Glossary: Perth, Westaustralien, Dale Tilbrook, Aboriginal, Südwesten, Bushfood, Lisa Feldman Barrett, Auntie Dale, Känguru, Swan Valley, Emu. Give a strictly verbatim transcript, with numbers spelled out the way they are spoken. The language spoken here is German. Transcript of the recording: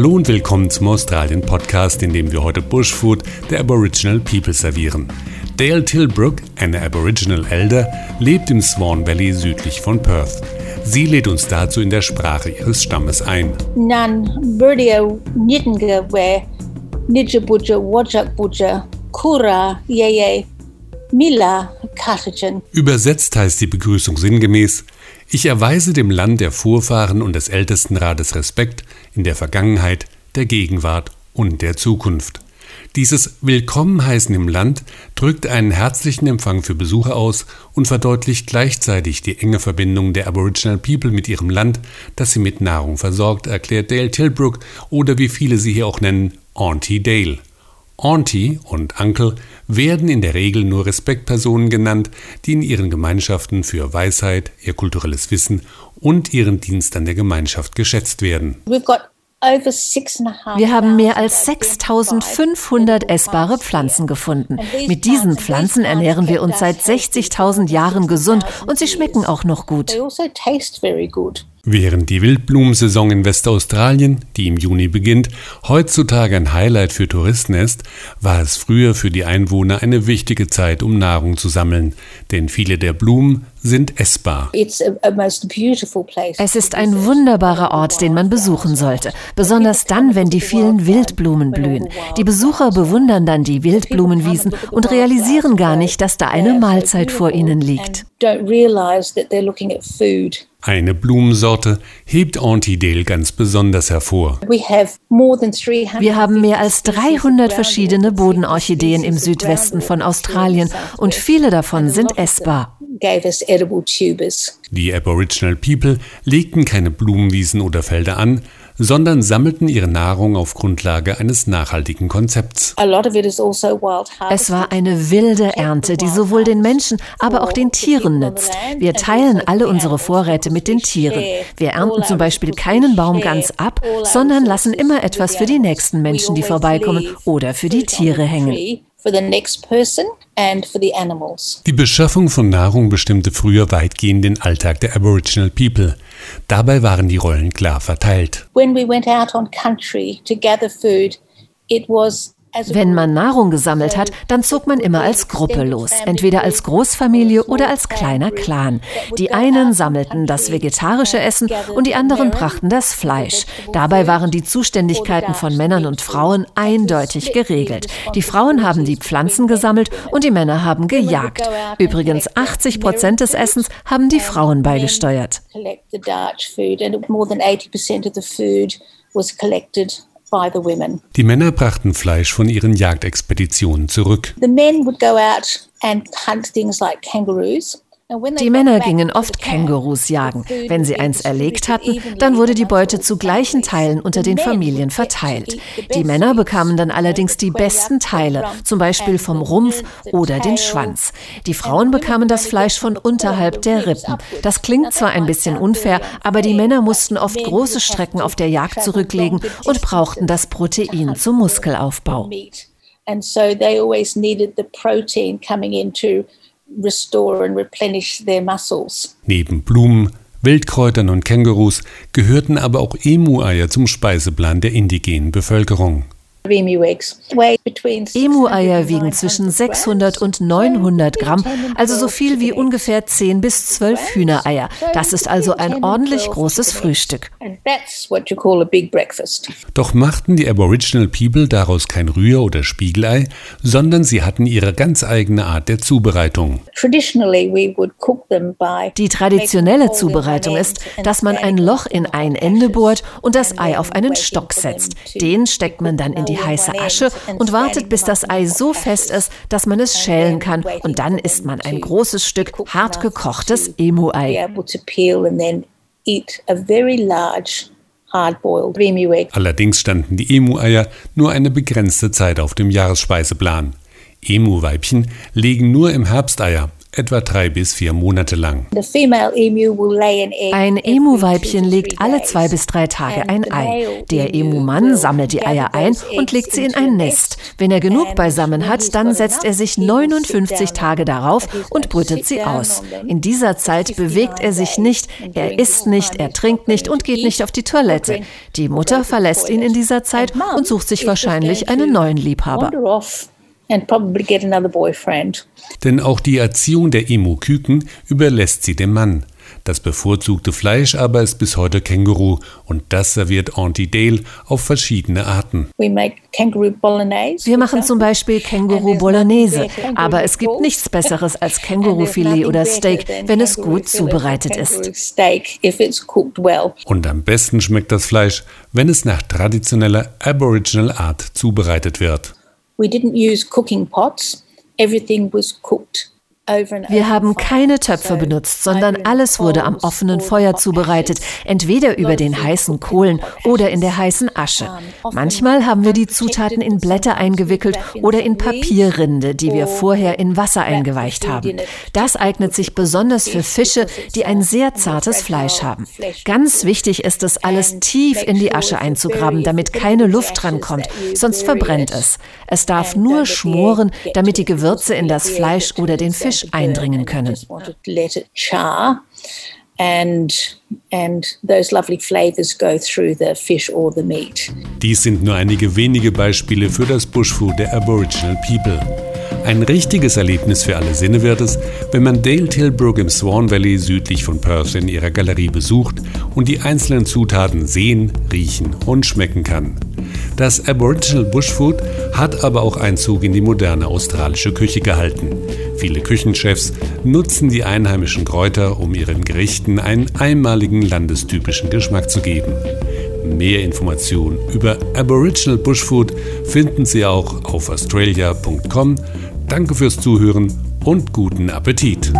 Hallo und willkommen zum Australien-Podcast, in dem wir heute Bushfood der Aboriginal People servieren. Dale Tilbrook, eine Aboriginal Elder, lebt im Swan Valley südlich von Perth. Sie lädt uns dazu in der Sprache ihres Stammes ein. Übersetzt heißt die Begrüßung sinngemäß: Ich erweise dem Land der Vorfahren und des Ältestenrates Respekt in der Vergangenheit, der Gegenwart und der Zukunft. Dieses Willkommenheißen im Land drückt einen herzlichen Empfang für Besucher aus und verdeutlicht gleichzeitig die enge Verbindung der Aboriginal People mit ihrem Land, das sie mit Nahrung versorgt, erklärt Dale Tilbrook oder wie viele sie hier auch nennen, Auntie Dale. Auntie und Uncle werden in der Regel nur Respektpersonen genannt, die in ihren Gemeinschaften für Weisheit, ihr kulturelles Wissen und ihren Dienst an der Gemeinschaft geschätzt werden. Wir haben mehr als sechstausendfünfhundert essbare Pflanzen gefunden. Mit diesen Pflanzen ernähren wir uns seit sechzigtausend Jahren gesund und sie schmecken auch noch gut. Während die Wildblumensaison in Westaustralien, die im Juni beginnt, heutzutage ein Highlight für Touristen ist, war es früher für die Einwohner eine wichtige Zeit, um Nahrung zu sammeln, denn viele der Blumen sind essbar. Es ist ein wunderbarer Ort, den man besuchen sollte, besonders dann, wenn die vielen Wildblumen blühen. Die Besucher bewundern dann die Wildblumenwiesen und realisieren gar nicht, dass da eine Mahlzeit vor ihnen liegt. Eine Blumensorte hebt Auntie Dale ganz besonders hervor. Wir haben mehr als dreihundert verschiedene Bodenorchideen im Südwesten von Australien und viele davon sind essbar. Die Aboriginal People legten keine Blumenwiesen oder Felder an, sondern sammelten ihre Nahrung auf Grundlage eines nachhaltigen Konzepts. Es war eine wilde Ernte, die sowohl den Menschen, aber auch den Tieren nützt. Wir teilen alle unsere Vorräte mit den Tieren. Wir ernten zum Beispiel keinen Baum ganz ab, sondern lassen immer etwas für die nächsten Menschen, die vorbeikommen, oder für die Tiere hängen. Die Beschaffung von Nahrung bestimmte früher weitgehend den Alltag der Aboriginal People. Dabei waren die Rollen klar verteilt. Wenn man Nahrung gesammelt hat, dann zog man immer als Gruppe los, entweder als Großfamilie oder als kleiner Clan. Die einen sammelten das vegetarische Essen und die anderen brachten das Fleisch. Dabei waren die Zuständigkeiten von Männern und Frauen eindeutig geregelt. Die Frauen haben die Pflanzen gesammelt und die Männer haben gejagt. Übrigens achtzig Prozent des Essens haben die Frauen beigesteuert. Die Männer brachten Fleisch von ihren Jagdexpeditionen zurück. Die Männer gingen oft Kängurus jagen. Wenn sie eins erlegt hatten, dann wurde die Beute zu gleichen Teilen unter den Familien verteilt. Die Männer bekamen dann allerdings die besten Teile, zum Beispiel vom Rumpf oder den Schwanz. Die Frauen bekamen das Fleisch von unterhalb der Rippen. Das klingt zwar ein bisschen unfair, aber die Männer mussten oft große Strecken auf der Jagd zurücklegen und brauchten das Protein zum Muskelaufbau. Restore and replenish their muscles. Neben Blumen, Wildkräutern und Kängurus gehörten aber auch Emu-Eier zum Speiseplan der indigenen Bevölkerung. Emu-Eier wiegen zwischen sechshundert und neunhundert Gramm, also so viel wie ungefähr zehn bis zwölf Hühnereier. Das ist also ein ordentlich großes Frühstück. Doch machten die Aboriginal People daraus kein Rühr- oder Spiegelei, sondern sie hatten ihre ganz eigene Art der Zubereitung. Die traditionelle Zubereitung ist, dass man ein Loch in ein Ende bohrt und das Ei auf einen Stock setzt. Den steckt man dann in die heiße Asche und wartet, bis das Ei so fest ist, dass man es schälen kann. Und dann isst man ein großes Stück hart gekochtes Emu-Ei. Allerdings standen die Emu-Eier nur eine begrenzte Zeit auf dem Jahresspeiseplan. Emu-Weibchen legen nur im Herbst Eier, etwa drei bis vier Monate lang. Ein Emu-Weibchen legt alle zwei bis drei Tage ein Ei. Der Emu-Mann sammelt die Eier ein und legt sie in ein Nest. Wenn er genug beisammen hat, dann setzt er sich neunundfünfzig Tage darauf und brütet sie aus. In dieser Zeit bewegt er sich nicht, er isst nicht, er trinkt nicht und geht nicht auf die Toilette. Die Mutter verlässt ihn in dieser Zeit und sucht sich wahrscheinlich einen neuen Liebhaber. And probably get another boyfriend. Denn auch die Erziehung der Emu-Küken überlässt sie dem Mann. Das bevorzugte Fleisch aber ist bis heute Känguru und das serviert Auntie Dale auf verschiedene Arten. Wir machen zum Beispiel Känguru Bolognese, aber es gibt nichts Besseres als Kängurufilet oder Steak, wenn es gut zubereitet ist. Und am besten schmeckt das Fleisch, wenn es nach traditioneller Aboriginal Art zubereitet wird. We didn't use cooking pots. Everything was cooked. Wir haben keine Töpfe benutzt, sondern alles wurde am offenen Feuer zubereitet, entweder über den heißen Kohlen oder in der heißen Asche. Manchmal haben wir die Zutaten in Blätter eingewickelt oder in Papierrinde, die wir vorher in Wasser eingeweicht haben. Das eignet sich besonders für Fische, die ein sehr zartes Fleisch haben. Ganz wichtig ist es, alles tief in die Asche einzugraben, damit keine Luft dran kommt, sonst verbrennt es. Es darf nur schmoren, damit die Gewürze in das Fleisch oder den Fisch eindringen können. Dies sind nur einige wenige Beispiele für das Bushfood der Aboriginal People. Ein richtiges Erlebnis für alle Sinne wird es, wenn man Dale Tilbrook im Swan Valley südlich von Perth in ihrer Galerie besucht und die einzelnen Zutaten sehen, riechen und schmecken kann. Das Aboriginal Bushfood hat aber auch Einzug in die moderne australische Küche gehalten. Viele Küchenchefs nutzen die einheimischen Kräuter, um ihren Gerichten einen einmaligen landestypischen Geschmack zu geben. Mehr Informationen über Aboriginal Bushfood finden Sie auch auf australia punkt com. Danke fürs Zuhören und guten Appetit!